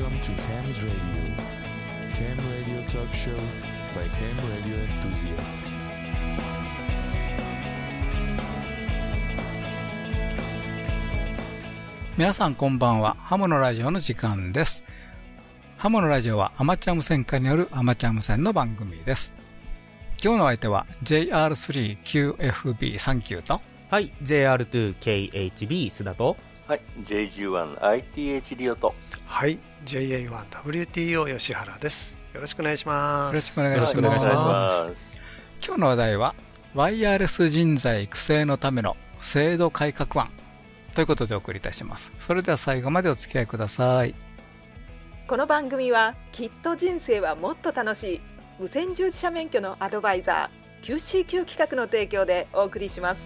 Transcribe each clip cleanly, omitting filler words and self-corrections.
Welcome to Ham's Radio. Ham Radio Talk Show by Ham Radio Enthusiasts. 皆さんこんばんは。ハムのラジオの時間です。ハムのラジオはアマチュア無線化によるアマチュア無線の番組です。今日の相手は JR3QFB39 と、はい、JR2KHB 須田と、はい、JG1ITH リオと、はい、JA1WTO 吉原です。よろしくお願いします。よろしくお願いします。今日の話題はワイヤレス人材育成のための制度改革案ということでお送りいたします。それでは最後までお付き合いください。この番組はきっと人生はもっと楽しい無線従事者免許のアドバイザー QCQ 企画の提供でお送りします。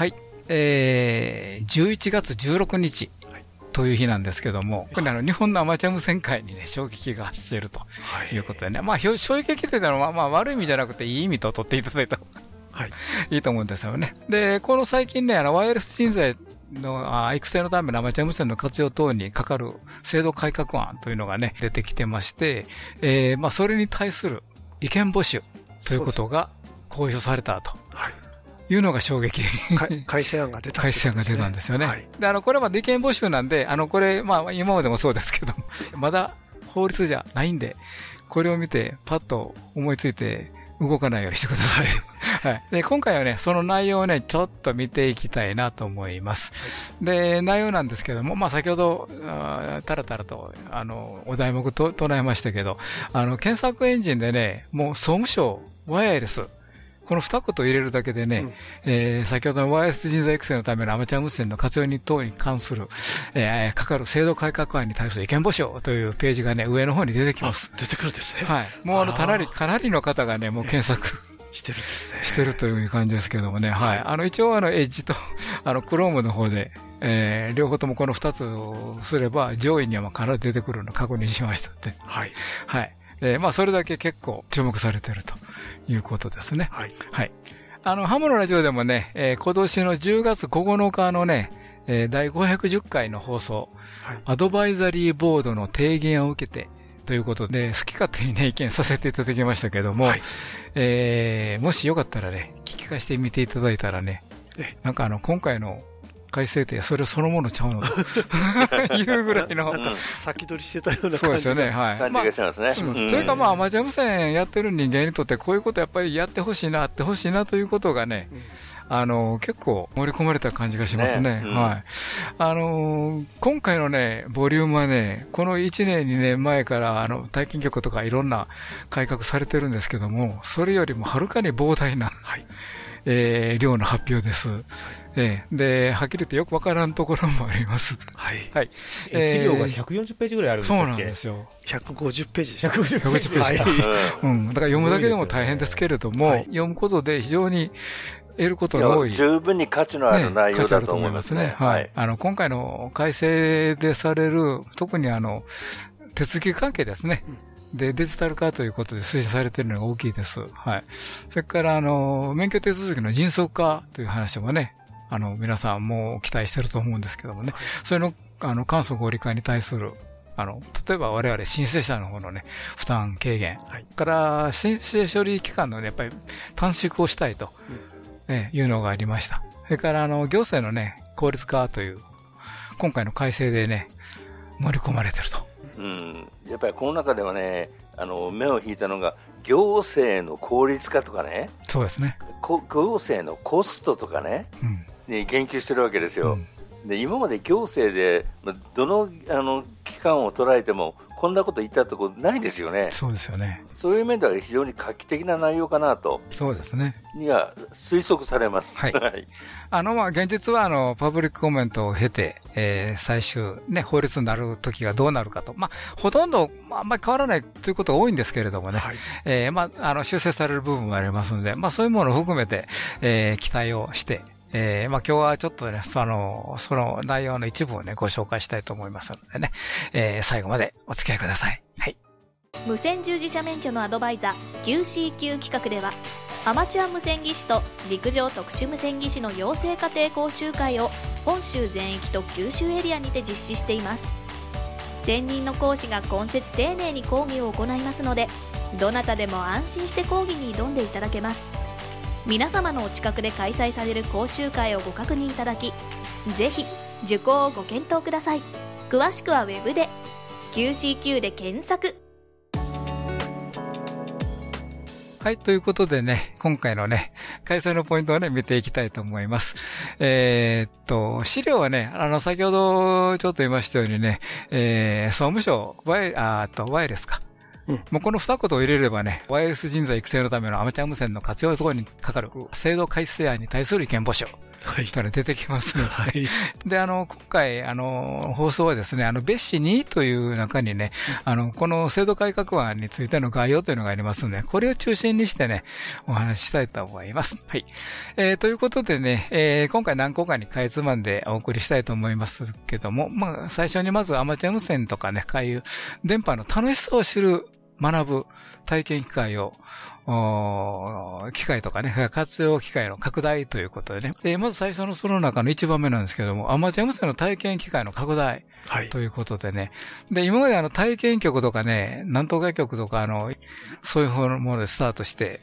はい、11月16日という日なんですけども、これ日本のアマチュア無線界にね衝撃が走っているということでね、まあ衝撃というのはまあ悪い意味じゃなくていい意味と取っていただいた方がいいと思うんですよね。で、この最近ねワイヤレス人材の育成のためのアマチュア無線の活用等にかかる制度改革案というのがね出てきてまして、まあそれに対する意見募集ということが公表されたと。はい。いうのが衝撃。改正案が出た。改正案が出たんですよね。はい、で、これまで意見募集なんで、これ、まあ、今までもそうですけども、まだ法律じゃないんで、これを見て、パッと思いついて動かないようにしてください。はい。で、今回はね、その内容をね、ちょっと見ていきたいなと思います。はい、で、内容なんですけども、まあ、先ほど、たらたらと、お題目と唱えましたけど、検索エンジンでね、もう総務省、ワイヤレス、この二言を入れるだけでね、先ほどのワイヤレス人材育成のためのアマチュア無線の活用等に関する、かかる制度改革案に対する意見募集というページがね、上の方に出てきます。出てくるんですね。はい。もうかなりの方がね、もう検索してるんですね。してるという感じですけどもね、はい。一応エッジと、クロームの方で、両方ともこの二つをすれば、上位にはまあかなり出てくるのを確認しましたって。はい。はい。まあ、それだけ結構注目されてるということですね。はい。はい。ハムのラジオでもね、今年の10月9日のね、第510回の放送、はい、アドバイザリーボードの提言を受けて、ということで、好き勝手にね、意見させていただきましたけども、はい、もしよかったらね、聞き返してみていただいたらね、なんか今回の改正ってそれそのものちゃうのというぐらいの先取りしてたような感じがしますね。というかまあアマチュア無線やってる人間にとってこういうことやっぱりやってほしいな、あってほしいなということがね、結構盛り込まれた感じがしますね。はい。今回のねボリュームはねこの1年2年前から体験局とかいろんな改革されてるんですけども、それよりもはるかに膨大な、はい。量の発表です。で、はっきり言ってよくわからんところもあります。はい。はい。資料が140ページぐらいあるんですよ。そうなんですよ。150ページでした。150ページでした。うん。だから読むだけでも大変ですけれども、はい、読むことで非常に得ることが多い。十分に価値のある内容だと思いますね。ね、価値あると思いますね。はい。はい、今回の改正でされる、特に手続き関係ですね。うんで、デジタル化ということで推進されているのが大きいです。はい。それから、免許手続きの迅速化という話もね、皆さんも期待してると思うんですけどもね、それの、簡素合理化に対する、例えば我々申請者の方のね、負担軽減。はい。から、申請処理期間のね、やっぱり短縮をしたいと、いうのがありました。それから、行政のね、効率化という、今回の改正でね、盛り込まれてると。うん、やっぱりこの中ではね目を引いたのが行政の効率化とかね、そうですね、行政のコストとかね、うん、に言及してるわけですよ、うん、で今まで行政でどの、機関を捉えてもこんなこと言ったとこないですよね。そうですよね。そういう面では非常に画期的な内容かなと。そうですね。には推測されます。はい。まあ、現実はパブリックコメントを経て、最終ね法律になる時がどうなるかと、まあほとんどまああんまり変わらないということが多いんですけれどもね。はい、まあ修正される部分もありますので、まあそういうものを含めて、期待をして。まあ、今日はちょっとね、その内容の一部をね、ご紹介したいと思いますのでね、最後までお付き合いください。はい。無線従事者免許のアドバイザー QCQ 企画では、アマチュア無線技師と陸上特殊無線技師の養成家庭講習会を本州全域と九州エリアにて実施しています。専任の講師が懇切丁寧に講義を行いますので、どなたでも安心して講義に挑んでいただけます。皆様のお近くで開催される講習会をご確認いただき、ぜひ受講をご検討ください。詳しくはウェブで QCQ で検索。はい、ということでね、今回のね、開催のポイントをね、見ていきたいと思います。資料はね、先ほどちょっと言いましたようにね、総務省、Y ですか。うん、もうこの二言を入れればね、ワイヤレス人材育成のためのアマチュア無線の活用のところにかかる制度改正案に対する意見募集。はい。と出てきますので、はい。で、今回、放送はですね、別紙2という中にね、この制度改革案についての概要というのがありますので、これを中心にしてね、お話ししたいと思います。はい。ということでね、今回何個かにかいつまんでお送りしたいと思いますけども、まあ、最初にまずアマチュア無線とかね、こういう電波の楽しさを知る、学ぶ体験機会を、機会とかね、活用機会の拡大ということでね。で、まず最初のその中の1番目なんですけども、アマチュア無線の体験機会の拡大ということでね。はい、で、今まで体験局とかね、南東外局とかそういうものでスタートして、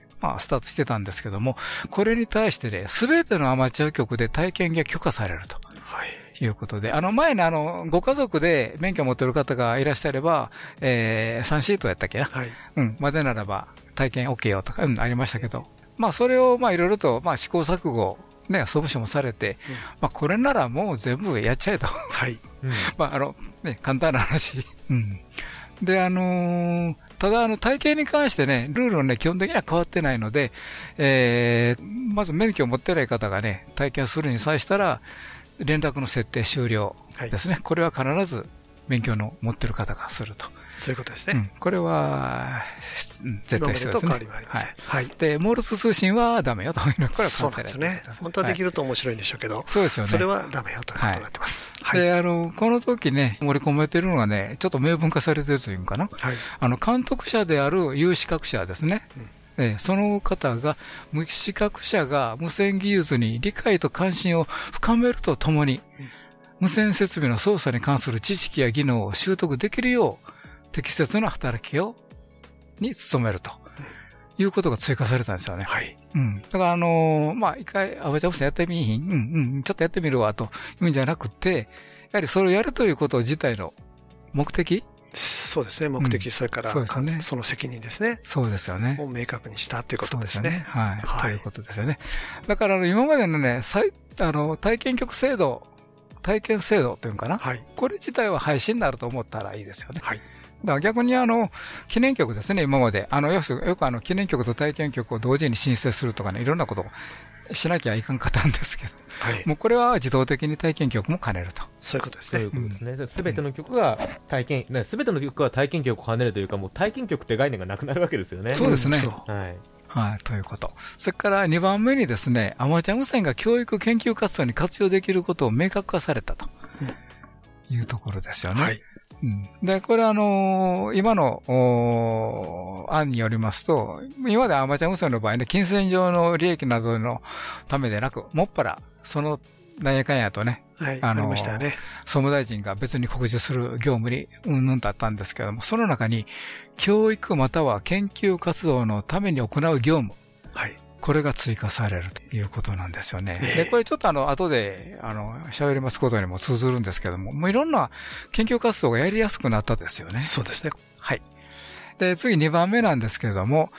たんですけども、これに対してね、すべてのアマチュア局で体験が許可されると。はい。いうことで、前にご家族で免許を持っている方がいらっしゃれば、3シートやったっけな、はい、うん、までならば、体験 OK よとか、うん、ありましたけど、まあ、それを、まあ、いろいろと、まあ、試行錯誤、ね、総務省もされて、うん、まあ、これならもう全部やっちゃえと。はい。うん、まあ、ね、簡単な話。うん。で、ただ、体験に関してね、ルールはね、基本的には変わってないので、まず免許を持ってない方がね、体験するに際したら、連絡の設定終了ですね、はい。これは必ず免許の持ってる方がすると。そういうことですね。うん、これは、絶対必要ですね。変わりません。はい。はい。で、モールス通信はダメよというのは、これはそうなんですよね。本当はできると面白いんでしょうけど。はい、そうですよね。それはダメよということになってます。はい。で、この時ね、盛り込まれているのがね、ちょっと明文化されているというのかな。はい。監督者である有資格者ですね。うん、その方が、無資格者が無線技術に理解と関心を深めるとともに、無線設備の操作に関する知識や技能を習得できるよう、適切な働きに努めると。いうことが追加されたんですよね。はい。うん。だからまあ、一回、アマチュア無線やってみひん？うんうん。ちょっとやってみるわ、というんじゃなくて、やはりそれをやるということ自体の目的？そうですね。目的、うん、それから、ね、その責任ですね。そうですよね。を明確にしたということですね。そうですね、はい。はい。ということですよね。だから、今までのね、体験局制度、体験制度というのかな。はい。これ自体は廃止になると思ったらいいですよね。はい。だから逆に記念局ですね、今まで。よく記念局と体験局を同時に申請するとかね、いろんなことをしなきゃいかんかったんですけど、はい、もうこれは自動的に体験局も兼ねると。そういうことですね。そういうことですね。うん、全ての局が全ての局が体験局を兼ねるというか、もう体験局って概念がなくなるわけですよね。そうですね。うん、はい。はい、ということ。それから2番目にですね、アマチュア無線が教育研究活動に活用できることを明確化されたというところですよね。はい。うん、で、これ今の案によりますと、今までアマチュア無線の場合ね、金銭上の利益などのためでなく、もっぱら、その、何やかんやとね、はい、ありましたよね。総務大臣が別に告示する業務に、だったんですけれども、その中に、教育または研究活動のために行う業務。はい。これが追加されるということなんですよね。で、これちょっと後で、喋りますことにも通ずるんですけども、もういろんな研究活動がやりやすくなったですよね。そうですね。はい。で、次2番目なんですけれども、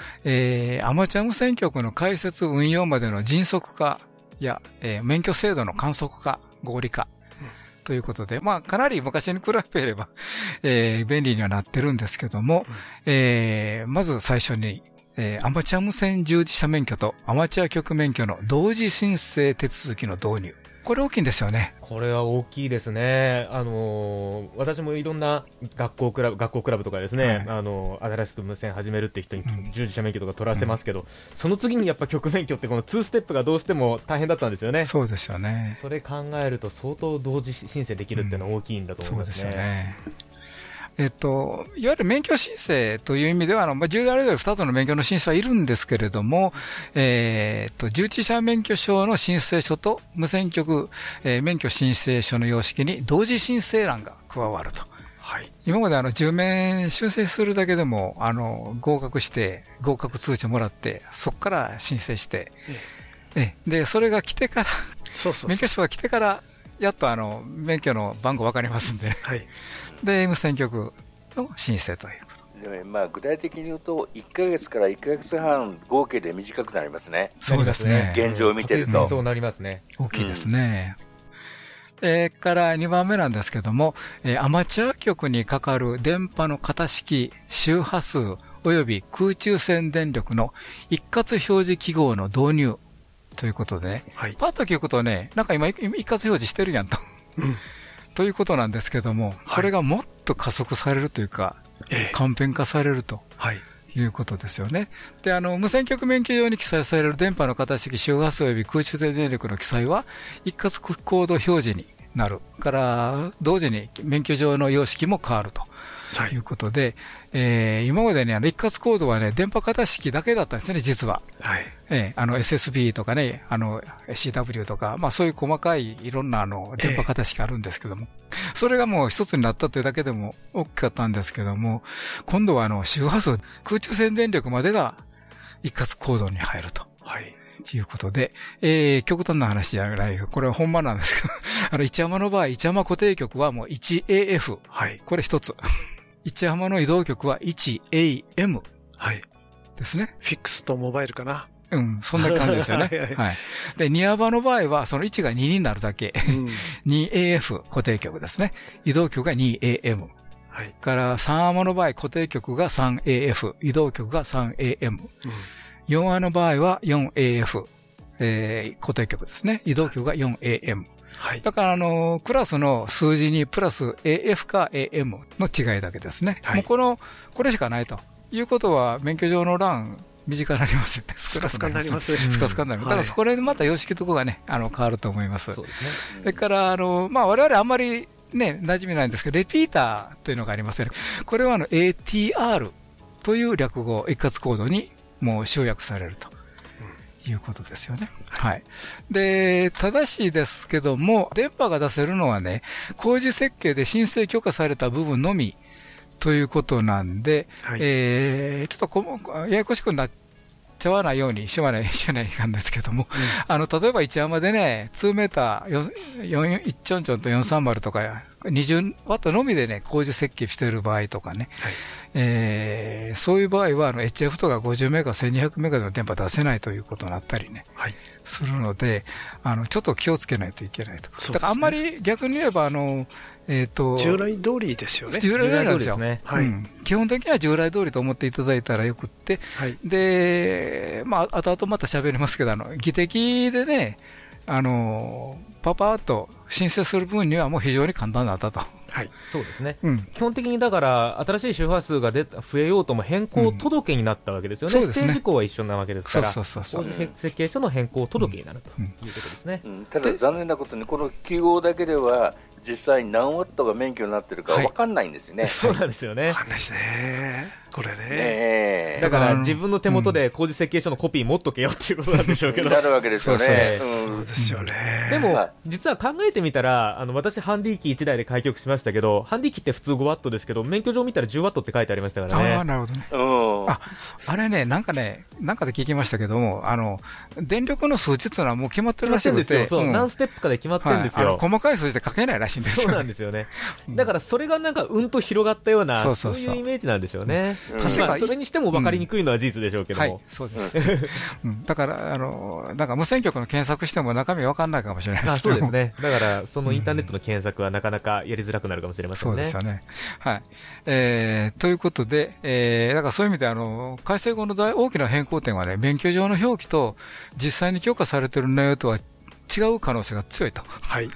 アマチュア無線局の開設運用までの迅速化や、免許制度の簡素化、合理化。ということで、まあ、かなり昔に比べれば、便利にはなってるんですけども、まず最初に、アマチュア無線従事者免許とアマチュア局免許の同時申請手続きの導入。これ大きいんですよね。これは大きいですね。私もいろんな学校クラブとかですね、はい、新しく無線始めるって人に従事者免許とか取らせますけど、うん、その次にやっぱ局免許ってこの2ステップがどうしても大変だったんですよね。そうですよね。それ考えると相当同時申請できるっていうのは大きいんだと思いますね。うん、そうですよね。いわゆる免許申請という意味では、従来より2つの免許の申請はいるんですけれども、従事者免許証の申請書と無線局、免許申請書の様式に同時申請欄が加わると。はい、今まで10面申請するだけでも合格して合格通知もらってそこから申請して、でそれが来てから免許証が来てからやっと免許の番号分かりますんで、はい、で無線局の申請ということで、まあ、具体的に言うと1ヶ月から1ヶ月半合計で短くなりますね。そうですね、現状を見てると、そうなりますね、大きいですね、から2番目なんですけども、アマチュア局にかかる電波の型式、周波数及び空中線電力の一括表示記号の導入ということでね、はい、パッと聞くとね、なんか今一括表示してるやんと、うん、ということなんですけども、これがもっと加速されるというか、簡便化されると、いうことですよね。で、無線局免許上に記載される電波の型式、周波数及び空中線電力の記載は一括コード表示になるから、同時に免許上の様式も変わると。ということで、今までね、一括コードはね、電波型式だけだったんですね、実は。はい。SSB とかね、CW とか、まあそういう細かいいろんな電波型式あるんですけども、それがもう一つになったというだけでも大きかったんですけども、今度は周波数、空中線電力までが一括コードに入ると。はい。いうことで、極端な話じゃない、これは本番なんですけど、一山の場合、一山固定局はもう 1AF。はい。これ一つ。一浜の移動局は 1AM ですね、はい。フィックスとモバイルかな。うん、そんな感じですよね。はいはいはい、で、二浜の場合は、その1が2になるだけ。うん、2AF 固定局ですね。移動局が 2AM。はい。から、三浜の場合、固定局が 3AF、移動局が 3AM。うん、四浜の場合は 4AF、固定局ですね。移動局が 4AM。はい、だからクラスの数字にプラス AF か AM の違いだけですね。はい、もうこれしかないということは免許上の欄短くなりますよね。スカスカになりますね。スカスカになります。ただそこでまた様式とこがね変わると思います。そうですね。それからまあ我々あんまりね馴染みないんですけどレピーターというのがありますよね。これはATR という略語一括コードにもう集約されると。いうことですよね。はい。で、ただしですけども、電波が出せるのはね、工事設計で申請許可された部分のみということなんで、はい、ちょっとややこしくなっちゃわないようにしまないしないかんですけども、うん、例えば一山でね、2メーター4、1ちょんちょんと430とか、20ワットのみでね、工事設計している場合とかね、はい、そういう場合はHF とか50メガ、1200メガの電波出せないということになったりね、はい、するので、ちょっと気をつけないといけないと。だからあんまり逆に言えば、従来通りですよね。従来通りなんですよ。はい、うん。基本的には従来通りと思っていただいたらよくって、はい、で、まあ、後々また喋りますけど、技的でね、パパッと申請する分にはもう非常に簡単だったと。はい、そうですね、うん、基本的にだから新しい周波数が増えようとも変更届になったわけですよね、うん、そうですね。指定事項は一緒なわけですから、設計書の変更届になるということですね、うんうん、ただ残念なことにこの記号だけでは実際何ワットが免許になってるか分かんないんですよね、はい、そうなんですよね、分かんないですねこれ ねだから自分の手元で工事設計書のコピー持っとけよっていうことなんでしょうけどなるわけですよね。そうですよね。でも実は考えてみたら私ハンディ機1台で開局しましたけどハンディ機って普通5ワットですけど免許上見たら10ワットって書いてありましたからね。ああなるほどね、うん、あれねなんかで聞きましたけども電力の数値ってのはもう決まってるらしいんですよ。そう、うん、何ステップかで決まってるんですよ、はい、細かい数字で書けないらしいんですよ、ね、そうなんですよね。だからそれがなんかうんと広がったようなそういうイメージなんでしょうね、うん確かまあ、それにしても分かりにくいのは事実でしょうけども、うんはい、そうですだからなんか無線局の検索しても中身分かんないかもしれないですけどそうですね。だからそのインターネットの検索はなかなかやりづらくなるかもしれませんね、うん、そうですよね、はいということで、だからそういう意味で改正後の大きな変更点はね免許上の表記と実際に許可されている内容とは違う可能性が強いとはい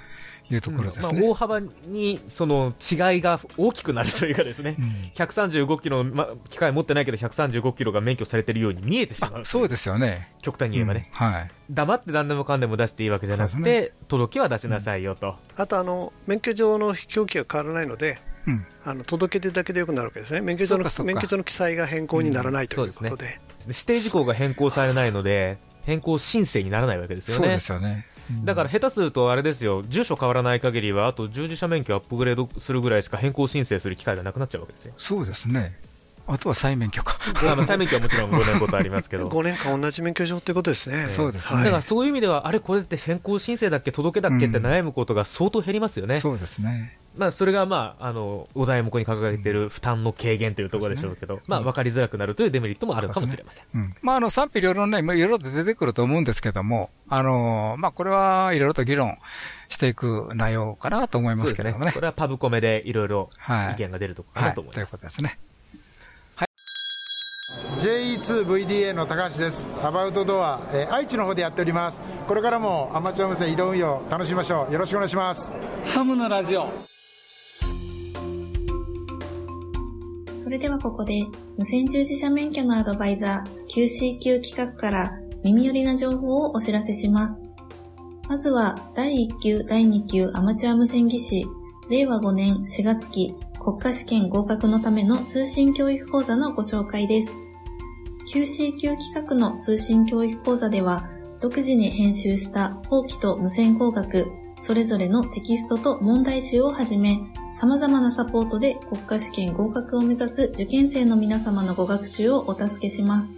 いうところですね。うんまあ、大幅にその違いが大きくなるというかですね、うん、135キロの、機械持ってないけど135キロが免許されているように見えてしまう。あ、そうですよね。極端に言えばね、うんはい、黙って何でもかんでも出していいわけじゃなくて、ね、届きは出しなさいよと、うん、あと免許上の表記が変わらないので届け出だけでよくなるわけですね。免許証の記載が変更にならないということで、うん、指定事項が変更されないので変更申請にならないわけですよね。そうですよね。だから下手するとあれですよ、住所変わらない限りはあと従事者免許アップグレードするぐらいしか変更申請する機会がなくなっちゃうわけですよ。そうですね。あとは再免許か再免許はもちろん5年ごとありますけど5年間同じ免許証ということですね。そうですね、はい、だからそういう意味ではあれこれって変更申請だっけ届けだっけって悩むことが相当減りますよね、うん、そうですね。まあ、それが、まあ、お題目に掲げている負担の軽減というところでしょうけど、まあ、分かりづらくなるというデメリットもあるかもしれません、うん。まあ、賛否両論ね、いろいろと出てくると思うんですけども、まあ、これはいろいろと議論していく内容かなと思いますけども ね。これはパブコメでいろいろ意見が出るところかなと思います、はいはい、ということですね。JE2VDA の高橋です。アバウトドア、愛知の方でやっております。これからもアマチュア無線移動運用楽しみましょう。よろしくお願いします。ハムのラジオ。それではここで無線従事者免許のアドバイザー QCQ 企画から耳寄りな情報をお知らせします。まずは第1級第2級アマチュア無線技師令和5年4月期国家試験合格のための通信教育講座のご紹介です。QCQ 企画の通信教育講座では、独自に編集した法規と無線工学、それぞれのテキストと問題集をはじめ、様々なサポートで国家試験合格を目指す受験生の皆様のご学習をお助けします。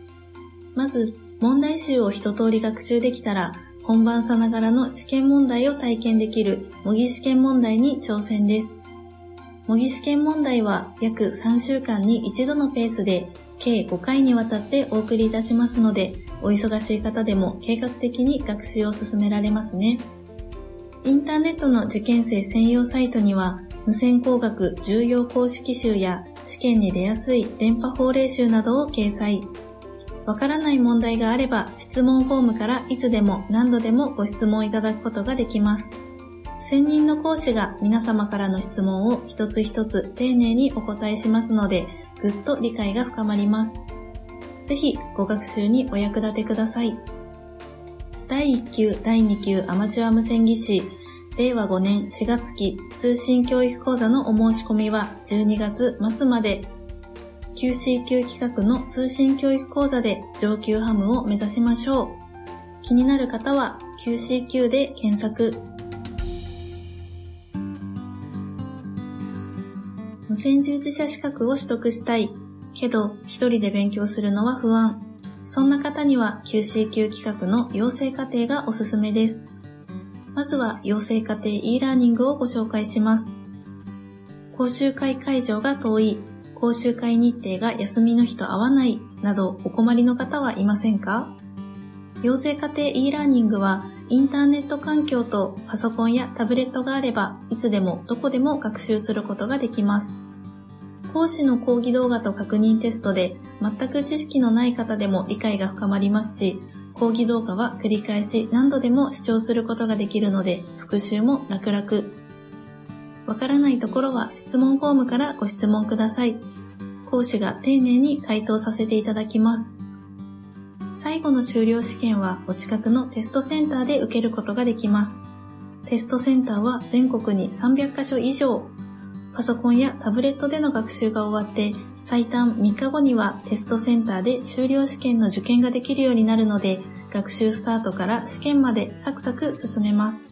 まず、問題集を一通り学習できたら、本番さながらの試験問題を体験できる模擬試験問題に挑戦です。模擬試験問題は約3週間に1度のペースで、計5回にわたってお送りいたしますので、お忙しい方でも計画的に学習を進められますね。インターネットの受験生専用サイトには、無線工学重要公式集や試験に出やすい電波法令集などを掲載。わからない問題があれば、質問フォームからいつでも何度でもご質問いただくことができます。専任の講師が皆様からの質問を一つ一つ丁寧にお答えしますので、ぐっと理解が深まります。ぜひご学習にお役立てください。第1級第2級アマチュア無線技師令和5年4月期通信教育講座のお申し込みは12月末まで。 QCQ 企画の通信教育講座で上級ハムを目指しましょう。気になる方は QCQ で検索。無線従事者資格を取得したいけど一人で勉強するのは不安、そんな方には QCQ 企画の養成課程がおすすめです。まずは養成課程 e ラーニングをご紹介します。講習会会場が遠い、講習会日程が休みの日と合わないなどお困りの方はいませんか？養成課程 e ラーニングはインターネット環境とパソコンやタブレットがあればいつでもどこでも学習することができます。講師の講義動画と確認テストで全く知識のない方でも理解が深まりますし、講義動画は繰り返し何度でも視聴することができるので復習も楽々。わからないところは質問フォームからご質問ください。講師が丁寧に回答させていただきます。最後の修了試験はお近くのテストセンターで受けることができます。テストセンターは全国に300カ所以上。パソコンやタブレットでの学習が終わって最短3日後にはテストセンターで修了試験の受験ができるようになるので、学習スタートから試験までサクサク進めます。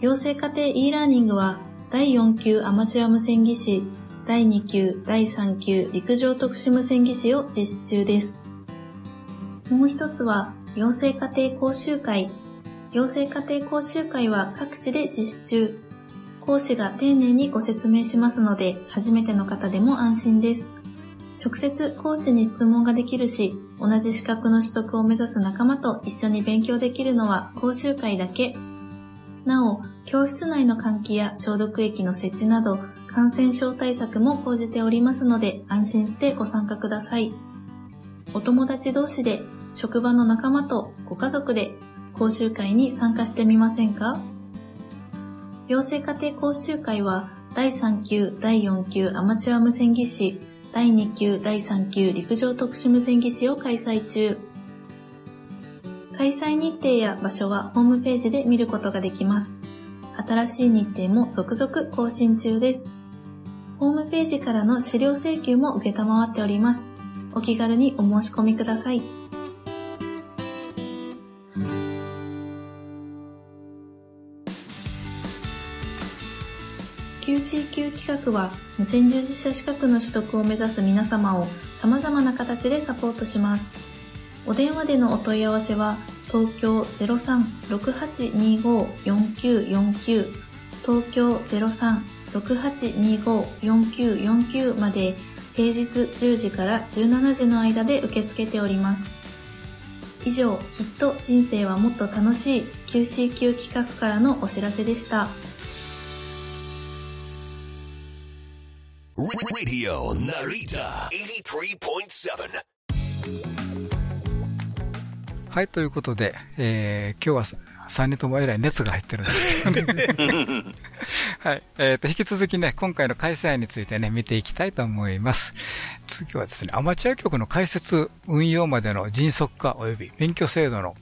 養成課程 e ラーニングは第4級アマチュア無線技師第2級第3級陸上特殊無線技師を実施中です。もう一つは養成課程講習会。養成課程講習会は各地で実施中。講師が丁寧にご説明しますので、初めての方でも安心です。直接講師に質問ができるし、同じ資格の取得を目指す仲間と一緒に勉強できるのは講習会だけ。なお、教室内の換気や消毒液の設置など、感染症対策も講じておりますので、安心してご参加ください。お友達同士で、職場の仲間とご家族で講習会に参加してみませんか？養成課程講習会は第3級第4級アマチュア無線技師第2級第3級陸上特殊無線技師を開催中。開催日程や場所はホームページで見ることができます。新しい日程も続々更新中です。ホームページからの資料請求も受けたまわっております。お気軽にお申し込みください。QCQ 企画は無線従事者資格の取得を目指す皆様を様々な形でサポートします。お電話でのお問い合わせは東京 03-6825-4949 東京 03-6825-4949 まで平日10時から17時の間で受け付けております。以上、きっと人生はもっと楽しい QCQ 企画からのお知らせでした。Radio Narita 83.7。はい、ということで、今日は3人ともえらい熱が入ってるんですけどねはい、引き続きね、今回の開催についてね、見ていきたいと思います。次はですね、アマチュア局の開設運用までの迅速化及び免許制度の、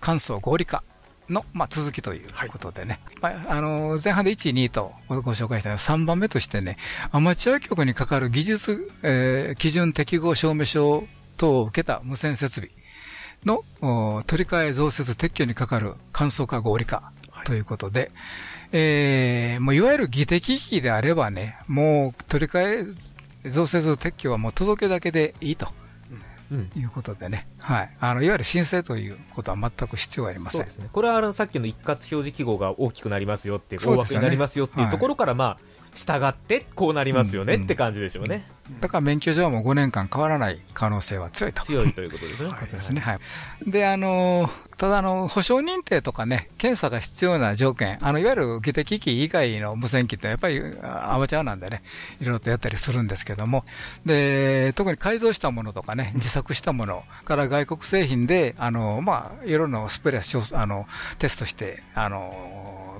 簡素合理化の、続きということでね、前半で1、2とご紹介したのは3番目としてね、アマチュア局にかかる技術、基準適合証明書等を受けた無線設備の取り替え、増設、撤去にかかる簡素化、合理化ということで、もういわゆる技的機器であればね、もう取り替え、増設、撤去はもう届けだけでいいと。いうことでね、はい、いわゆる申請ということは全く必要ありません。そうですね、これはさっきの一括表示記号が大きくなりますよって、大枠になりますよっていうところから、従ってこうなりますよねって感じでしょうね。だから免許証も5年間変わらない可能性は強いということですね。ことですね、はい。で、ただ保証認定とかね、検査が必要な条件、いわゆる技的機器以外の無線機ってやっぱりアマチュアなんでね、いろいろとやったりするんですけども、で、特に改造したものとかね、自作したものから外国製品で、いろいろなスプレー、テストして、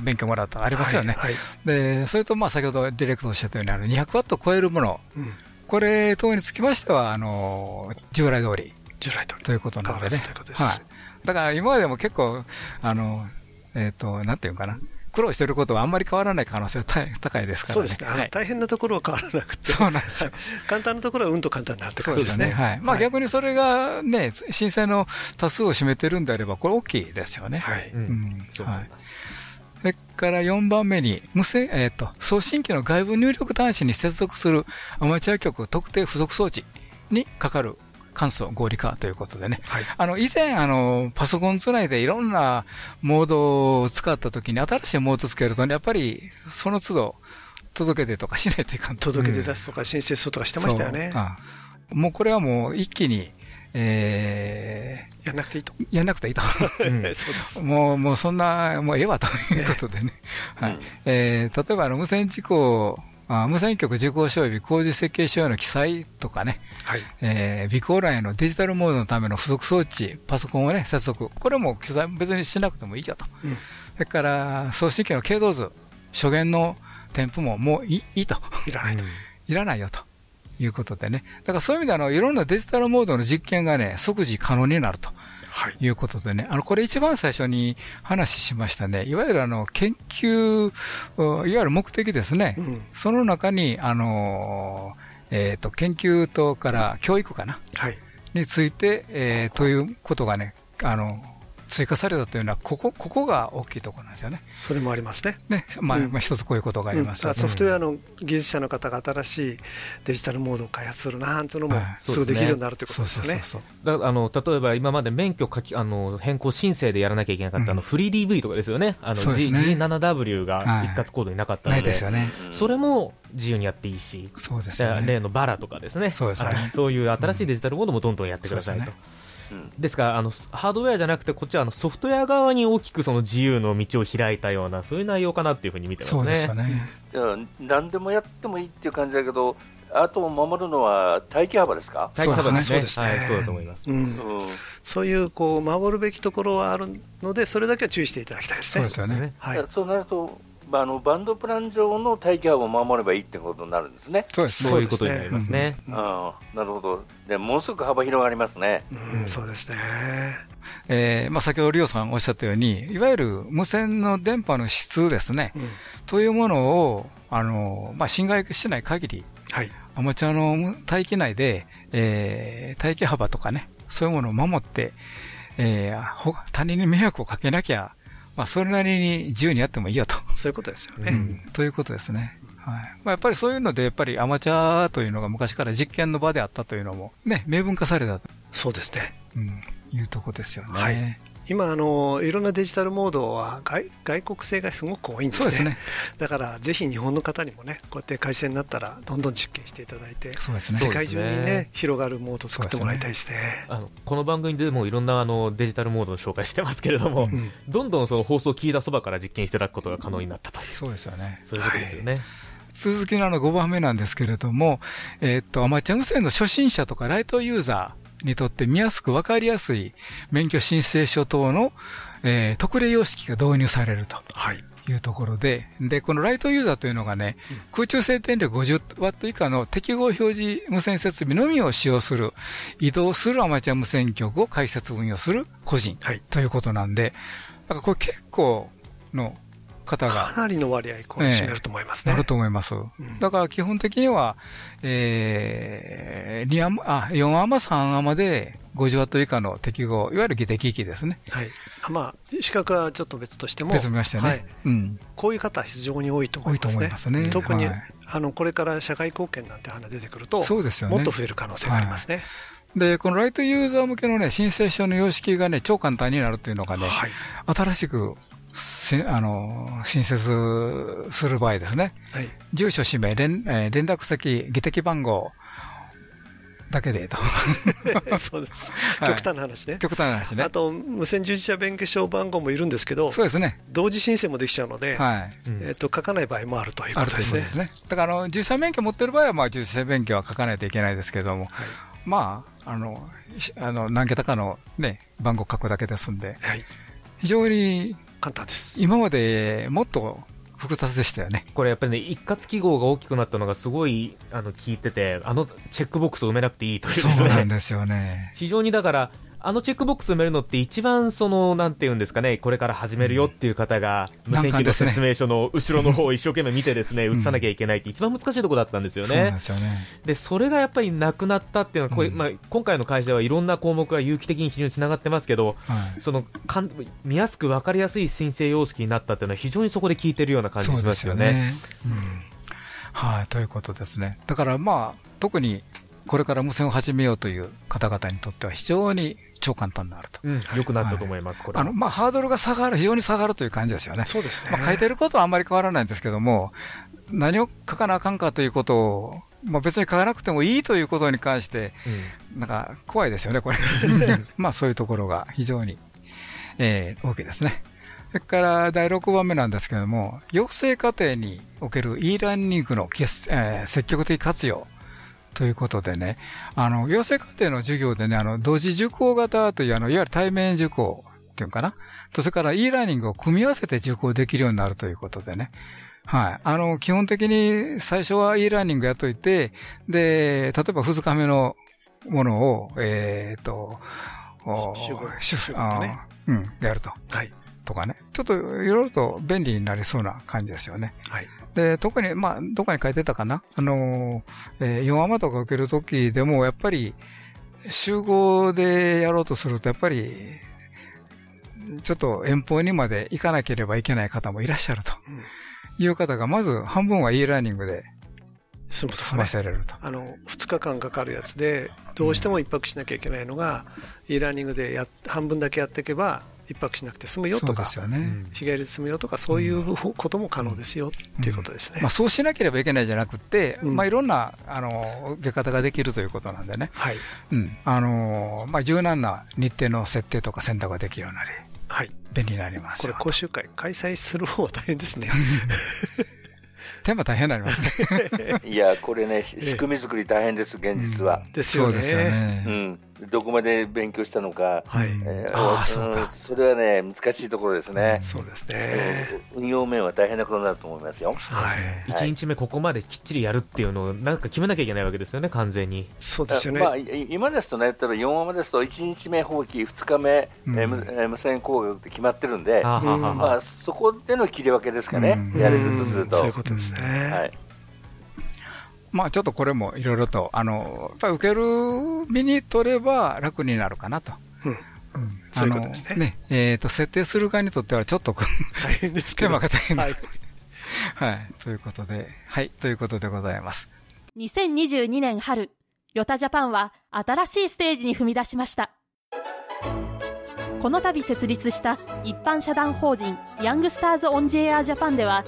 勉強もらうとありますよね。はいはい、で、それと先ほどディレクトおっしゃったように、200ワット超えるもの、これ等につきましては従来通りということなのでね。はい。だから今までも結構なんていうかな、苦労していることはあんまり変わらない可能性が高いですからね。そうですね。はい、大変なところは変わらなくて、そうなんですよ。簡単なところはうんと簡単になってくるんですね。そうですね。はい。逆にそれがね、申請の多数を占めてるんであれば、これ大きいですよね。はい。はい。それから4番目に、送信機の外部入力端子に接続するアマチュア局特定付属装置にかかる簡素合理化ということでね。はい、以前、パソコンつないでいろんなモードを使ったときに、新しいモードつけるとね、やっぱりその都度届け出とかしないといかん。届け出出すとか申請するとかしてましたよね。もうこれはもう一気に、やんなくていいと。もうそんな、もうええわということでね。はい。例えば無線局受講書及び工事設計書への記載とかね。はい。備考欄へのデジタルモードのための付属装置、パソコンをね、接続。これも記載別にしなくてもいいじゃと。それから、送信機の経度図、初見の添付ももういいと。いらないよと。いうことでね。だからそういう意味でいろんなデジタルモードの実験がね、即時可能になるということでね。これ一番最初に話しましたね。いわゆる研究、いわゆる目的ですね。その中に、研究とから教育かな。について、ということがね、追加されたというのは、ここが大きいところなんですよね。それもありますね。一つこういうことがあります、ソフトウェアの技術者の方が新しいデジタルモードを開発するなんていうのも、すぐできるようになるということですね。例えば今まで免許変更申請でやらなきゃいけなかったフリー DV とかですよね。G7W が一括コードになかったので、それも自由にやっていいし、例のバラとかですね、そういう新しいデジタルモードもどんどんやってくださいと。ですからハードウェアじゃなくて、こっちはソフトウェア側に大きくその自由の道を開いたような、そういう内容かなっていうふうに見てますね。そうですよね。何でもやってもいいっていう感じだけど、あとを守るのは待機幅ですか。待機幅ですね。そうだと思います。そういう守るべきところはあるので、それだけは注意していただきたいですね。そうですよね。はい。そうなるとバンドプラン上の待機幅を守ればいいってことになるんですね。そういうことになりますね。なるほど。でものすごく幅広がりますね。そうですね。先ほどリオさんおっしゃったように、いわゆる無線の電波の質ですね、というものを侵害してない限り、はい、アマチュアの帯域内で、帯域幅とかね、そういうものを守って、他人に迷惑をかけなきゃ、まあ、それなりに自由にやってもいいよと。そういうことですよね。うん、ということですね。はい。まあ、やっぱりそういうので、やっぱりアマチュアというのが昔から実験の場であったというのも、ね、明文化された。そうですね。うん。いうとこですよね。はい。今いろんなデジタルモードは外国製がすごく多いんですね。そうですね。だからぜひ日本の方にもね、こうやって改正になったらどんどん実験していただいて、そうですね、世界中にね、広がるモードを作ってもらいたいですね。この番組でもいろんなデジタルモードを紹介してますけれども、うん、どんどんその放送を聞いたそばから実験していただくことが可能になったと。そうですよね。そういうことですよね。はい、続きの5番目なんですけれども、アマチュア無線の初心者とかライトユーザーにとって見やすく分かりやすい免許申請書等の、特例様式が導入されるというところで、はい、で、このライトユーザーというのがね、うん、空中静電力 50W 以下の適合表示無線設備のみを使用する、移動するアマチュア無線局を開設運用する個人、はい、ということなんで、なんかこれ結構の方がかなりの割合を占めると思いますね。なると思います。うん、だから基本的には、4アマ3アマで50ワット以下の適合、いわゆる議的機ですね。はい。まあ資格はちょっと別としても、別見ましたね。はい。うん。こういう方は非常に多いと思いますね。多いと思いますね。特に、はい、これから社会貢献なんて話出てくると、そうですよね。もっと増える可能性がありますね。はい、で、このライトユーザー向けのね、申請書の様式がね、超簡単になるというのがね、はい、新しく新設する場合ですね、はい、住所、氏名、連絡先、議的番号だけでとそうです、はい、極端な話ね、極端な話ね。あと無線従事者免許証番号もいるんですけど、そうですね、同時申請もできちゃうので、はい、書かない場合もあるということですね。だから従事者免許持ってる場合は、まあ、従事者免許は書かないといけないですけれども、はい、まあ、何桁かの、ね、番号書くだけですんで、はい、非常に簡単です。今までもっと複雑でしたよね。これやっぱりね、一括記号が大きくなったのがすごい聞いてて、チェックボックスを埋めなくていいというですね。そうなんですよね。非常にだからチェックボックス埋めるのって一番なんていうんですかね、これから始めるよっていう方が、無線機の説明書の後ろの方を一生懸命見てですね、写さなきゃいけないって一番難しいところだったんですよね。そうなんですよね。で、それがやっぱりなくなったっていうのは、まあ、今回の改正はいろんな項目が有機的に非常につながってますけど、はい、見やすく分かりやすい申請様式になったっていうのは非常にそこで効いてるような感じがしますよね。そうですよね。はい、ということですね。だからまあ、特にこれから無線を始めようという方々にとっては非常に超簡単になると、良くなったと思います。これまあ、ハードルが下がる、非常に下がるという感じですよね。そうですね。まあ、書いてることはあんまり変わらないんですけども、何を書かなあかんかということを、まあ、別に書かなくてもいいということに関して、なんか怖いですよね、これ。まあ、そういうところが非常に、大きいですね。それから第6番目なんですけども、養成課程における e ラーニングの、積極的活用。ということでね、養成課程の授業でね、同時受講型という、いわゆる対面受講っていうのかなと、それから e ラーニングを組み合わせて受講できるようになるということでね。はい。基本的に最初は e ラーニングやっといて、で、例えば2日目のものを、やると。はい。とかね。ちょっといろいろと便利になりそうな感じですよね。はい。で、特に、まあ、どこに書いてたかな、4アマとか受けるときでも、やっぱり、集合でやろうとすると、やっぱり、ちょっと遠方にまで行かなければいけない方もいらっしゃるという方が、まず半分は e ラーニングで済ませられると。2日間かかるやつで、どうしても1泊しなきゃいけないのが、e ラーニングで半分だけやっていけば、一泊しなくて済むよとか、日帰りで済むよとか、そういうことも可能ですよということですね。まあ、そうしなければいけないじゃなくて、まあ、いろんな受け方ができるということなんでね、はい、まあ、柔軟な日程の設定とか選択ができるようになり、はい、便利になります。これ講習会開催する方は大変ですね。テーマ大変になりますね。いや、これね、仕組み作り大変です、現実は。ですよね。そうですよね。どこまで勉強したのか、はい、それはね難しいところですね。そうですね、運用面は大変なことになると思いますよ。はい、1日目ここまできっちりやるっていうのをなんか決めなきゃいけないわけですよね、完全に。そうですよね。まあ、今ですとね、例えば4話目ですと1日目放棄2日目、無線工学って決まってるんで、まあ、そこでの切り分けですかね、やれるとすると。そういうことですね。はい、まあ、ちょっとこれもいろいろとやっぱり受ける身に取れば楽になるかなと、そういうことですね。設定する側にとってはちょっと大変ですけど、手間が大変です。はい、ということで、はい、ということでございます。2022年春、ヨタジャパンは新しいステージに踏み出しました。この度設立した一般社団法人ヤングスターズオン JR ジャパンでは、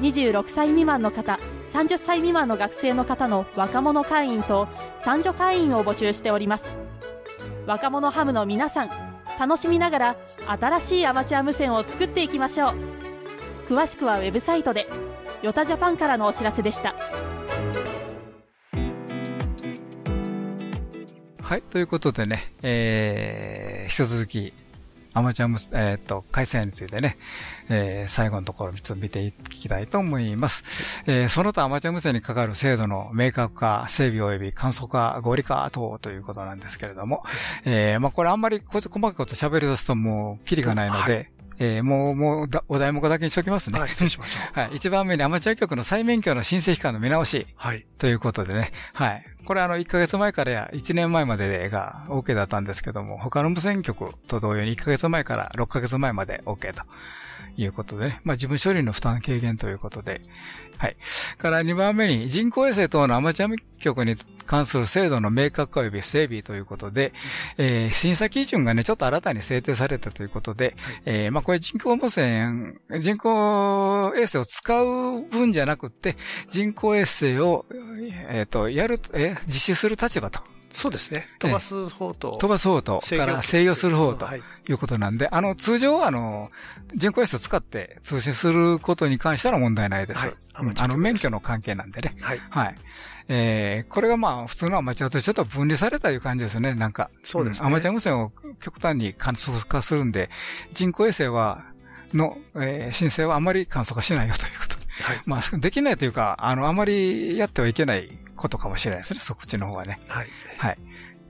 26歳未満の方、30歳未満の学生の方の若者会員と三女会員を募集しております。若者ハムの皆さん、楽しみながら新しいアマチュア無線を作っていきましょう。詳しくはウェブサイトで。ヨタジャパンからのお知らせでした。はい、ということでね、引き続きアマチュア無線、回線についてね、最後のところをちょっと見ていきたいと思います。その他アマチュア無線に関わる制度の明確化、整備及び簡素化、合理化等ということなんですけれども、まあこれあんまり細かいこと喋り出すともうキリがないので、はい、もうお題目だけにしときますね。はい、そうしましょう。はい、1番目にアマチュア局の再免許の申請期間の見直し。はい。ということでね。はい。これ1ヶ月前からや1年前までが OK だったんですけども、他の無線局と同様に1ヶ月前から6ヶ月前まで OK ということでね。まあ、事務処理の負担軽減ということで。はい。から2番目に人工衛星等のアマチュア局に関する制度の明確化及び整備ということで、審査基準がね、ちょっと新たに制定されたということで、まあ、これ人工衛星を使う分じゃなくて、人工衛星を、実施する立場と。そうですね。飛ばす方と。飛ばす方と。から制御する方ということなんで、はい、通常人工衛星を使って通信することに関しては問題ないです。はい、免許の関係なんでね。はい。はい、これがまあ、普通のアマチュアとちょっと分離されたいう感じですね、なんか。そうですね。アマチュア無線を極端に簡素化するんで、人工衛星申請はあまり簡素化しないよということ。はい、まあ、できないというか、あまりやってはいけないことかもしれないですね、そっちの方はね。はい。はい。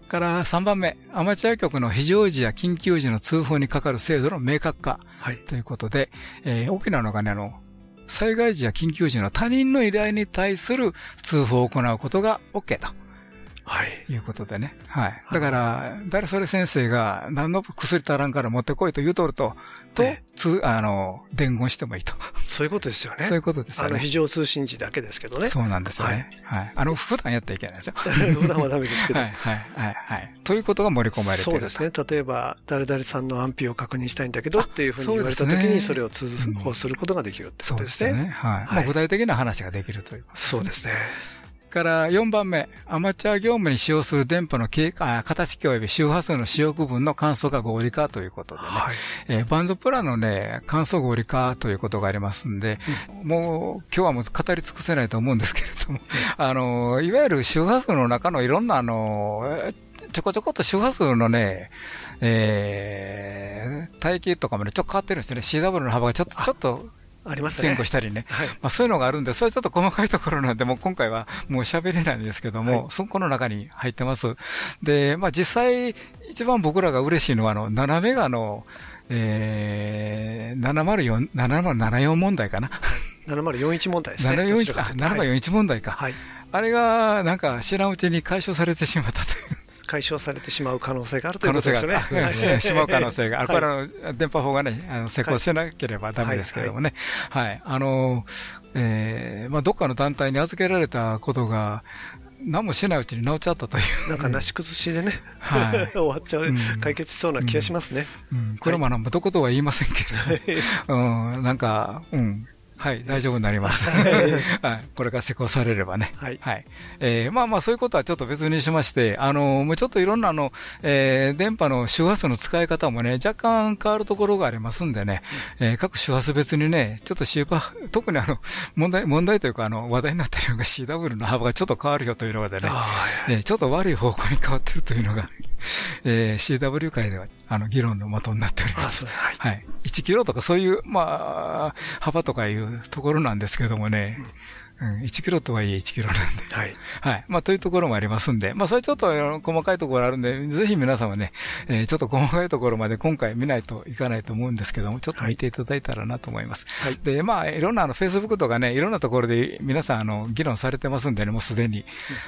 から3番目、アマチュア局の非常時や緊急時の通報にかかる制度の明確化ということで、大きなのがね、災害時や緊急時の他人の依頼に対する通報を行うことが OK と。はい。いうことでね。はい。だから、誰それ先生が何の薬足らんから持ってこいと言うとると、伝言してもいいと。そういうことですよね。そういうことですよね。非常通信時だけですけどね。そうなんですよね。はい。はい、普段やってはいけないですよ。普段はダメですけど。はい、はい、はい、はい。ということが盛り込まれている。そうですね。例えば、誰々さんの安否を確認したいんだけどっていうふうに言われたときに、それを通報することができるってことですね。そうですね。はい。まあ、具体的な話ができるということですね。そうですね。から4番目、アマチュア業務に使用する電波の形及び周波数の使用区分の簡素化合理化ということでね、はい、バンドプランのね、簡素合理化ということがありますんで、もう今日はもう語り尽くせないと思うんですけれども、いわゆる周波数の中のいろんなちょこちょこっと周波数のね、帯域とかもね、ちょっと変わってるんですよね。CW の幅がちょっと、ありますね。前後したりね。はい、まあ、そういうのがあるんで、それちょっと細かいところなんで、もう今回はもう喋れないんですけども、はい、そこの中に入ってます。で、まあ実際、一番僕らが嬉しいのは、7メガの、704、7074問題かな。7041問題ですね。7041問題か。はい。あれが、なんか知らんうちに解消されてしまったという。解消されてしまう可能性があるということですよね。しまう可能性がある。これ電波法がね、施行してなければダメですけれどもね。はい。はいはい、まあ、どっかの団体に預けられたことが、何もしないうちに治っちゃったという。なんかなし崩しでね、はい、終わっちゃう、解決しそうな気がしますね。これもどことは言いませんけど、なんか、はい、大丈夫になります。はい、これが施行されればね。はい。はい、まあまあ、そういうことはちょっと別にしまして、もうちょっといろんな電波の周波数の使い方もね、若干変わるところがありますんでね、各周波数別にね、ちょっと C パ、特に問題というか、話題になっているのが CW の幅がちょっと変わるよというのでね、ちょっと悪い方向に変わってるというのが、CW 界では、議論の的になっております。はい。はい、1キロとかそういう、まあ、幅とかいう、ところなんですけどもね、うん、1キロとはいえ1キロなんで、はい、はい、まあというところもありますんで、まあそれちょっと細かいところあるんで、ぜひ皆様ね、ちょっと細かいところまで今回見ないといかないと思うんですけども、ちょっと見ていただいたらなと思います。はい、で、まあいろんなFacebook とかね、いろんなところで皆さん議論されてますんでね、もうすでに、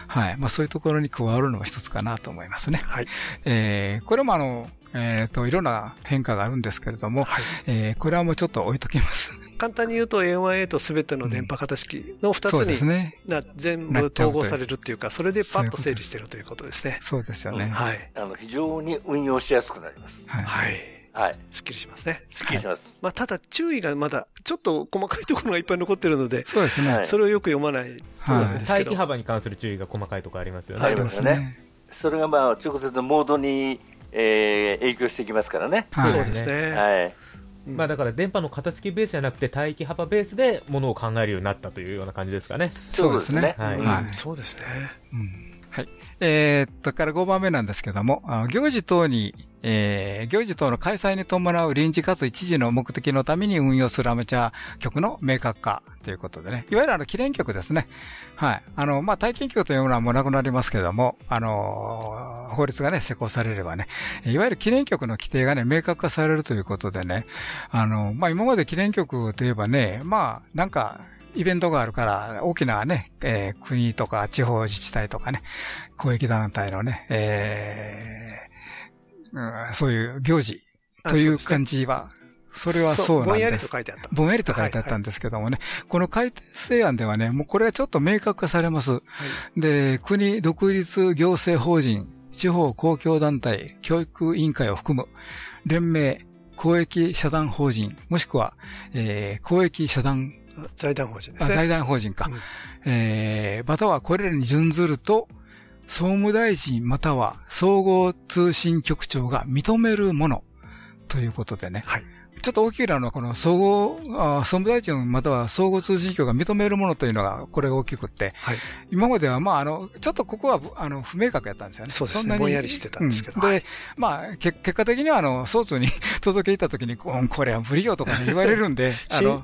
はい、まあそういうところに加わるのは一つかなと思いますね。はい、これもいろんな変化があるんですけれども、はい、これはもうちょっと置いときます。簡単に言うと A1A と全ての電波型式の2つに、うん全部統合されるっていうか、それでパッと整理しているということですね。そうですよね。うん、はい。非常に運用しやすくなります。はい。はいはい。スッキリしますね。スッキリします。まあ、ただ注意がまだ、ちょっと細かいところがいっぱい残ってるので、そうですね。それをよく読まない。そうですね。帯域幅に関する注意が細かいところありますよね。ありますね。それがまあ、直接モードに、影響していきますからね。はい、そうですね。はい。まあ、だから電波の型式ベースじゃなくて帯域幅ベースでものを考えるようになったというような感じですかね。そうですね。はい。そうですね。はい。から5番目なんですけども、行事等の開催に伴う臨時かつ一時の目的のために運用するアマチュア局の明確化ということでね。いわゆる記念局ですね。はい。まあ、体験局というものはもうなくなりますけれども、法律がね、施行されればね、いわゆる記念局の規定がね、明確化されるということでね、まあ、今まで記念局といえばね、まあ、なんか、イベントがあるから、大きなね、国とか地方自治体とかね、公益団体のね、そういう行事という感じは、それはそうなんです。ぼんやりと書いてあった。ぼんやりと書いてあったんですけどもね。はいはい、この改正案ではね、もうこれはちょっと明確化されます。はい、で、国、独立行政法人、地方公共団体、教育委員会を含む、連盟、公益社団法人、もしくは、公益社団財団法人ですね。財団法人か。うん、またはこれらに準ずると、総務大臣または総合通信局長が認めるものということでね。はい。ちょっと大きいのはこの総務大臣または総合通信局が認めるものというのが、これが大きくって、はい、今まではまあちょっとここは不明確やったんですよね。そうですね。ぼんやりしてたんですけど。うん、で、まあ結果的には総通に届けたときに、これは無理よとか、ね、言われるんで、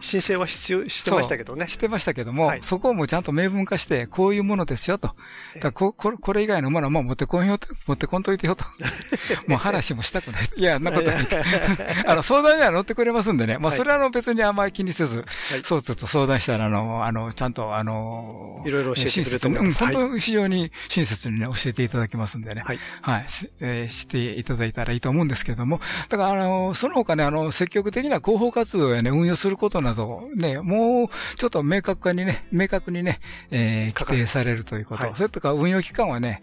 申請は必要してましたけどね。してましたけども、はい、そこをもうちゃんと明文化して、こういうものですよと。だこれ以外のものはもう持ってこんといてよと。もう話もしたくない。いや、なことない。相談には乗ってくれますんでね。まあ、それは別にあんまり気にせず、そうすると相談したら、ちゃんと、いろいろ教えてくれると思います。本当非常に親切にね、教えていただきますんでね。はい。はい。していただいたらいいと思うんですけども。だから、その他ね、積極的な広報活動やね、運用することなど、ね、もう、ちょっと明確にね、規定されるということ。それとか、運用期間はね、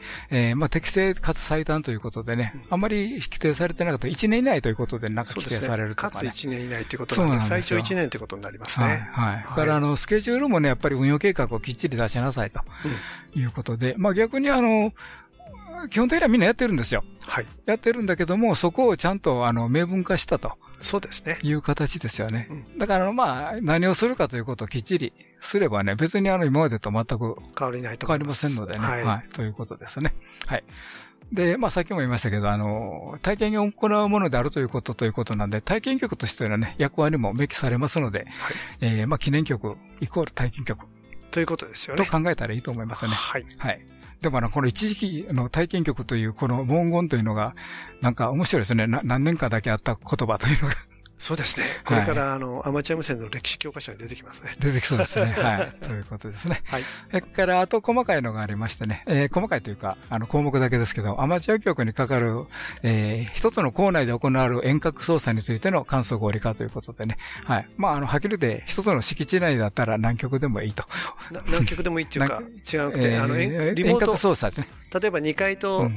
まあ、適正かつ最短ということでね、あんまり規定されてなかったら1年以内ということで、なんか規定されるとかね。1年以内ということなんで、最長1年ということになりますね。はい。だから、スケジュールもね、やっぱり運用計画をきっちり出しなさいということで、まあ逆に基本的にはみんなやってるんですよ。はい。やってるんだけども、そこをちゃんと明文化したと。そうですね。いう形ですよね。うん、だから、まあ、何をするかということをきっちりすればね、別に今までと全く変わりませんのでね。はい、はい。ということですね。はい。で、まあ、さっきも言いましたけど、体験を行うものであるということなんで、体験局としてのね、役割も明記されますので、はい、まあ、記念局イコール体験局。ということですよね。と考えたらいいと思いますね。はい。はい。でもこの一時期の体験局というこの文言というのが、なんか面白いですね。何年かだけあった言葉というのが。そうですね。これから、アマチュア無線の歴史教科書に出てきますね。出てきそうですね。はい。ということですね。はい。それから、あと細かいのがありましてね。細かいというか、項目だけですけど、アマチュア局にかかる、一つの校内で行われる遠隔操作についての簡素合理化ということでね。はい。まあ、はっきり言って、一つの敷地内だったら何局でもいいと。何局でもいいっていうか、違うくて、遠隔操作ですね。例えば2階と、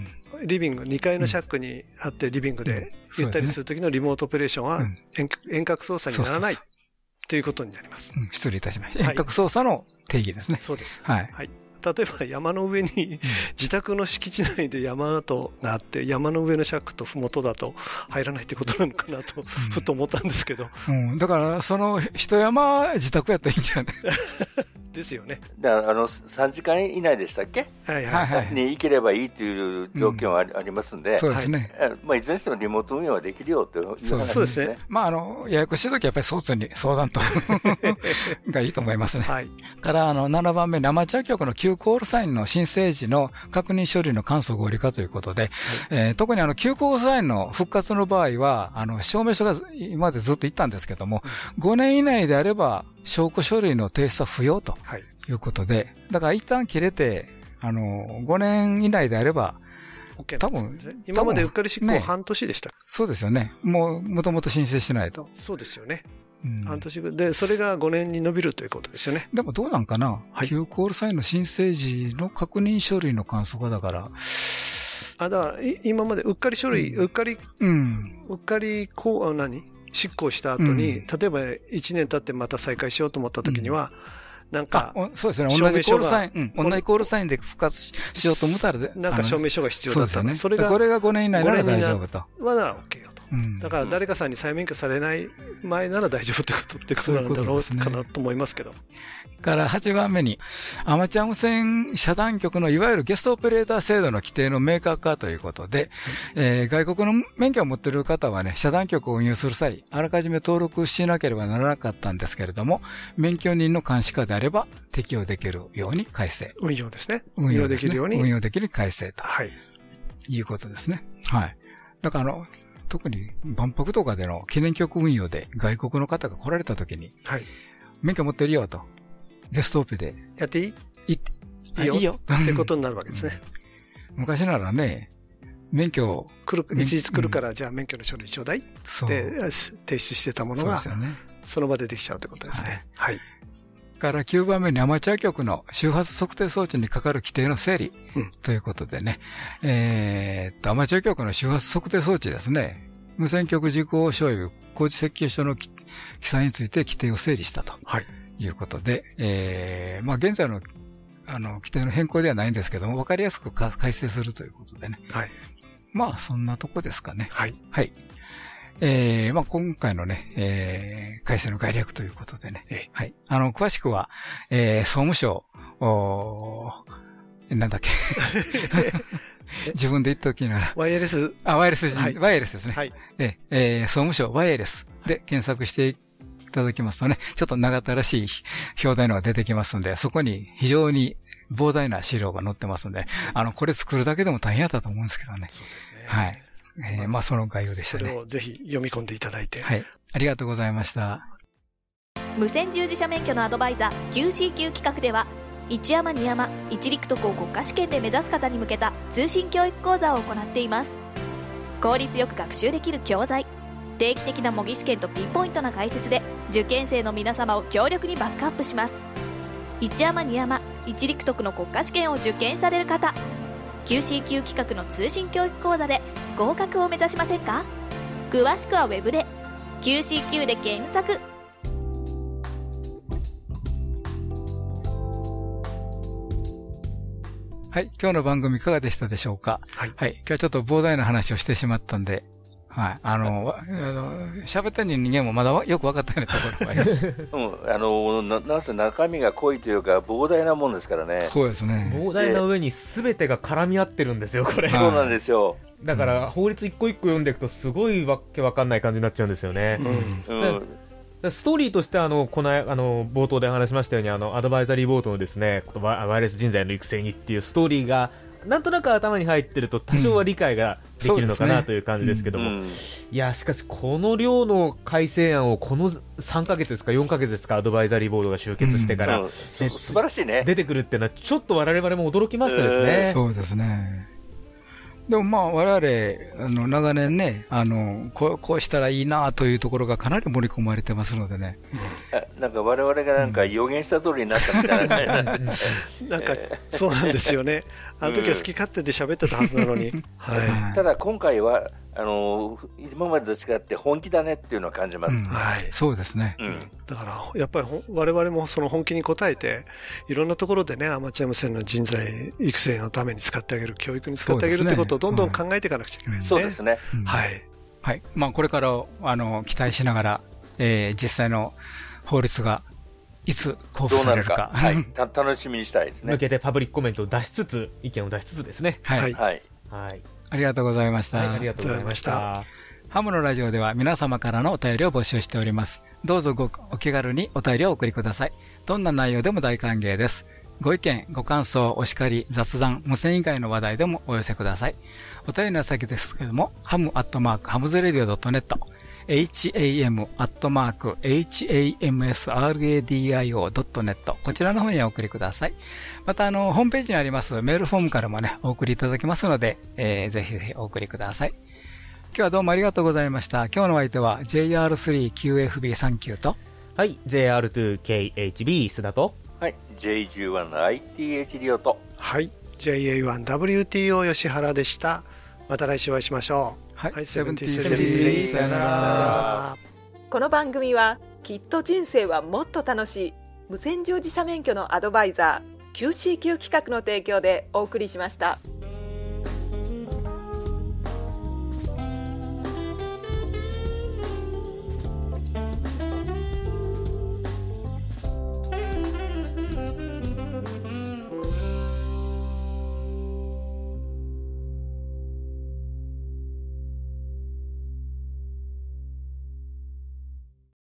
リビング、2階のシャックにあってリビングでゆったりするときのリモートオペレーションは遠隔操作にならない。ということになります。うん、失礼いたしました。遠隔操作の定義ですね。はい、そうです。はい。はい、例えば山の上に自宅の敷地内で山とがあって山の上のシャックと麓だと入らないってことなのかなとふと思ったんですけど、うんうん、だからその一山自宅やったらいいんじゃないですよね。だから3時間以内でしたっけ、はいはいはい、に行ければいいという条件はありますので、うん、そうですね、まあ、いずれにしてもリモート運用はできるよという話ですね。そうですね、まあ、ややこしいときはやっぱり総通に相談とがいいと思いますね、はい、から7番目生チャー局のQコールサインの申請時の確認処理の簡素合理化ということで、はい、特にQコールサインの復活の場合は証明書が今までずっと言ったんですけども5年以内であれば証拠書類の提出は不要ということで、はい、だから一旦切れて5年以内であれば多分今までうっかり執行半年でした、ね、そうですよね。もう元々申請してないとそうですよね、うん、半年でそれが5年に伸びるということですよね。でもどうなんかな、はい、Qコールサインの申請時の確認書類の簡素化だからだから今までうっかり書類、うん、うっかりこう何執行した後に、うん、例えば1年経ってまた再開しようと思った時には、うん、なんかそうですね、同じコールサイン、うん、同じコールサインで復活しようと思ったらなんか証明書が必要だったの、それがこれが5年以内なら大丈夫とはなら OK よと、うん、だから誰かさんに再免許されない前なら大丈夫ってことってことなんだろうかなと思いますけど。から8番目にアマチュア無線遮断局のいわゆるゲストオペレーター制度の規定の明確化ということで、外国の免許を持っている方はね、遮断局を運用する際あらかじめ登録しなければならなかったんですけれども、免許人の監視下であれば適用できるように改正、運用ですね、運用できるように、運用できる改正と、はい、いうことですね。はい、だから特に万博とかでの記念局運用で外国の方が来られた時に、はい、免許持ってるよとゲストオペでやっていい？いいよってことになるわけですね。昔ならね、免許一日来るから、うん、じゃあ免許の書類ちょうだいって提出してたものが ね、その場でできちゃうということですね。はい。はい、から9番目にアマチュア局の周波数測定装置にかかる規定の整理ということでね、うん、アマチュア局の周波数測定装置ですね、無線局事項所有工事設計書の記載について規定を整理したということで、はい、まあ現在の規定の変更ではないんですけども、わかりやすく改正するということでね、はい、まあそんなとこですかね。はい、はい、まあ、今回のね、改正の概略ということでね、はい。詳しくは、総務省、なんだっけ自分で言った時なら。ワイヤレスですね。はい。総務省ワイヤレスで検索していただきますとね、ちょっと長ったらしい表題のが出てきますんで、そこに非常に膨大な資料が載ってますんで、これ作るだけでも大変だったと思うんですけどね。そうですね。はい。まあその概要でしたね。それをぜひ読み込んでいただいて。はい。ありがとうございました。無線従事者免許のアドバイザー QCQ 企画では、一山二山一陸徳を国家試験で目指す方に向けた通信教育講座を行っています。効率よく学習できる教材、定期的な模擬試験とピンポイントな解説で受験生の皆様を強力にバックアップします。一山二山一陸徳の国家試験を受験される方、QCQ 企画の通信教育講座で合格を目指しませんか？詳しくはウェブで QCQ で検索。はい、今日の番組いかがでしたでしょうか？はい、はい、今日はちょっと膨大な話をしてしまったんで、はい、喋ってる人間もまだよく分かってないところがあります。うん、なんせ中身が濃いというか膨大なもんですからね。そうですね。膨大な上に全てが絡み合ってるんですよ、これ。そうなんですよ。だから法律一個一個読んでいくとすごいわけわかんない感じになっちゃうんですよね。うん。ストーリーとして冒頭で話しましたようにアドバイザリーボードのですね、ワイヤレス人材の育成にっていうストーリーがなんとなく頭に入ってると多少は理解ができるのかなという感じですけども、うんね、うん、いやしかしこの量の改正案をこの3ヶ月ですか4ヶ月ですかアドバイザリーボードが集結してから、うん、素晴らしいね、出てくるっていうのはちょっと我々も驚きましたですね。そうですね。でもまあ我々長年ねこうしたらいいなというところがかなり盛り込まれてますのでね、なんか我々がなんか予言した通りになったみたいな、なんかそうなんですよね。あの時は好き勝手で喋ってたはずなのに、はい、ただ今回は今までと違って本気だねっていうのは感じます、うん、はい、そうですね、うん、だからやっぱり我々もその本気に応えていろんなところでね、アマチュア無線の人材育成のために使ってあげる、教育に使ってあげるってことをどんどん考えていかなくちゃいけないですね、うん、そうですね、うん、はいはい、まあ、これから期待しながら、実際の法律がいつ交付される か、はい、楽しみにしたいですね。向けてパブリックコメントを出しつつ、意見を出しつつですね、はい、はいはい、ありがとうございました。はい、ありがとうございました。ハムのラジオでは皆様からのお便りを募集しております。どうぞお気軽にお便りをお送りください。どんな内容でも大歓迎です。ご意見、ご感想、お叱り、雑談、無線以外の話題でもお寄せください。お便りの先ですけれども、ham@hamsradio.net、ham@hamsradio.net、こちらの方にお送りください。またホームページにありますメールフォームからもね、お送りいただけますので、ぜひぜひお送りください。今日はどうもありがとうございました。今日のお相手は JR3QFB39 と、はい、JR2KHB 須田と、はい、JG1ITH リオと、はい、JA1WTO 吉原でした。また来週お会いしましょう。はい、73さよなら。この番組はきっと人生はもっと楽しい無線乗自社免許のアドバイザー QCQ 企画の提供でお送りしました。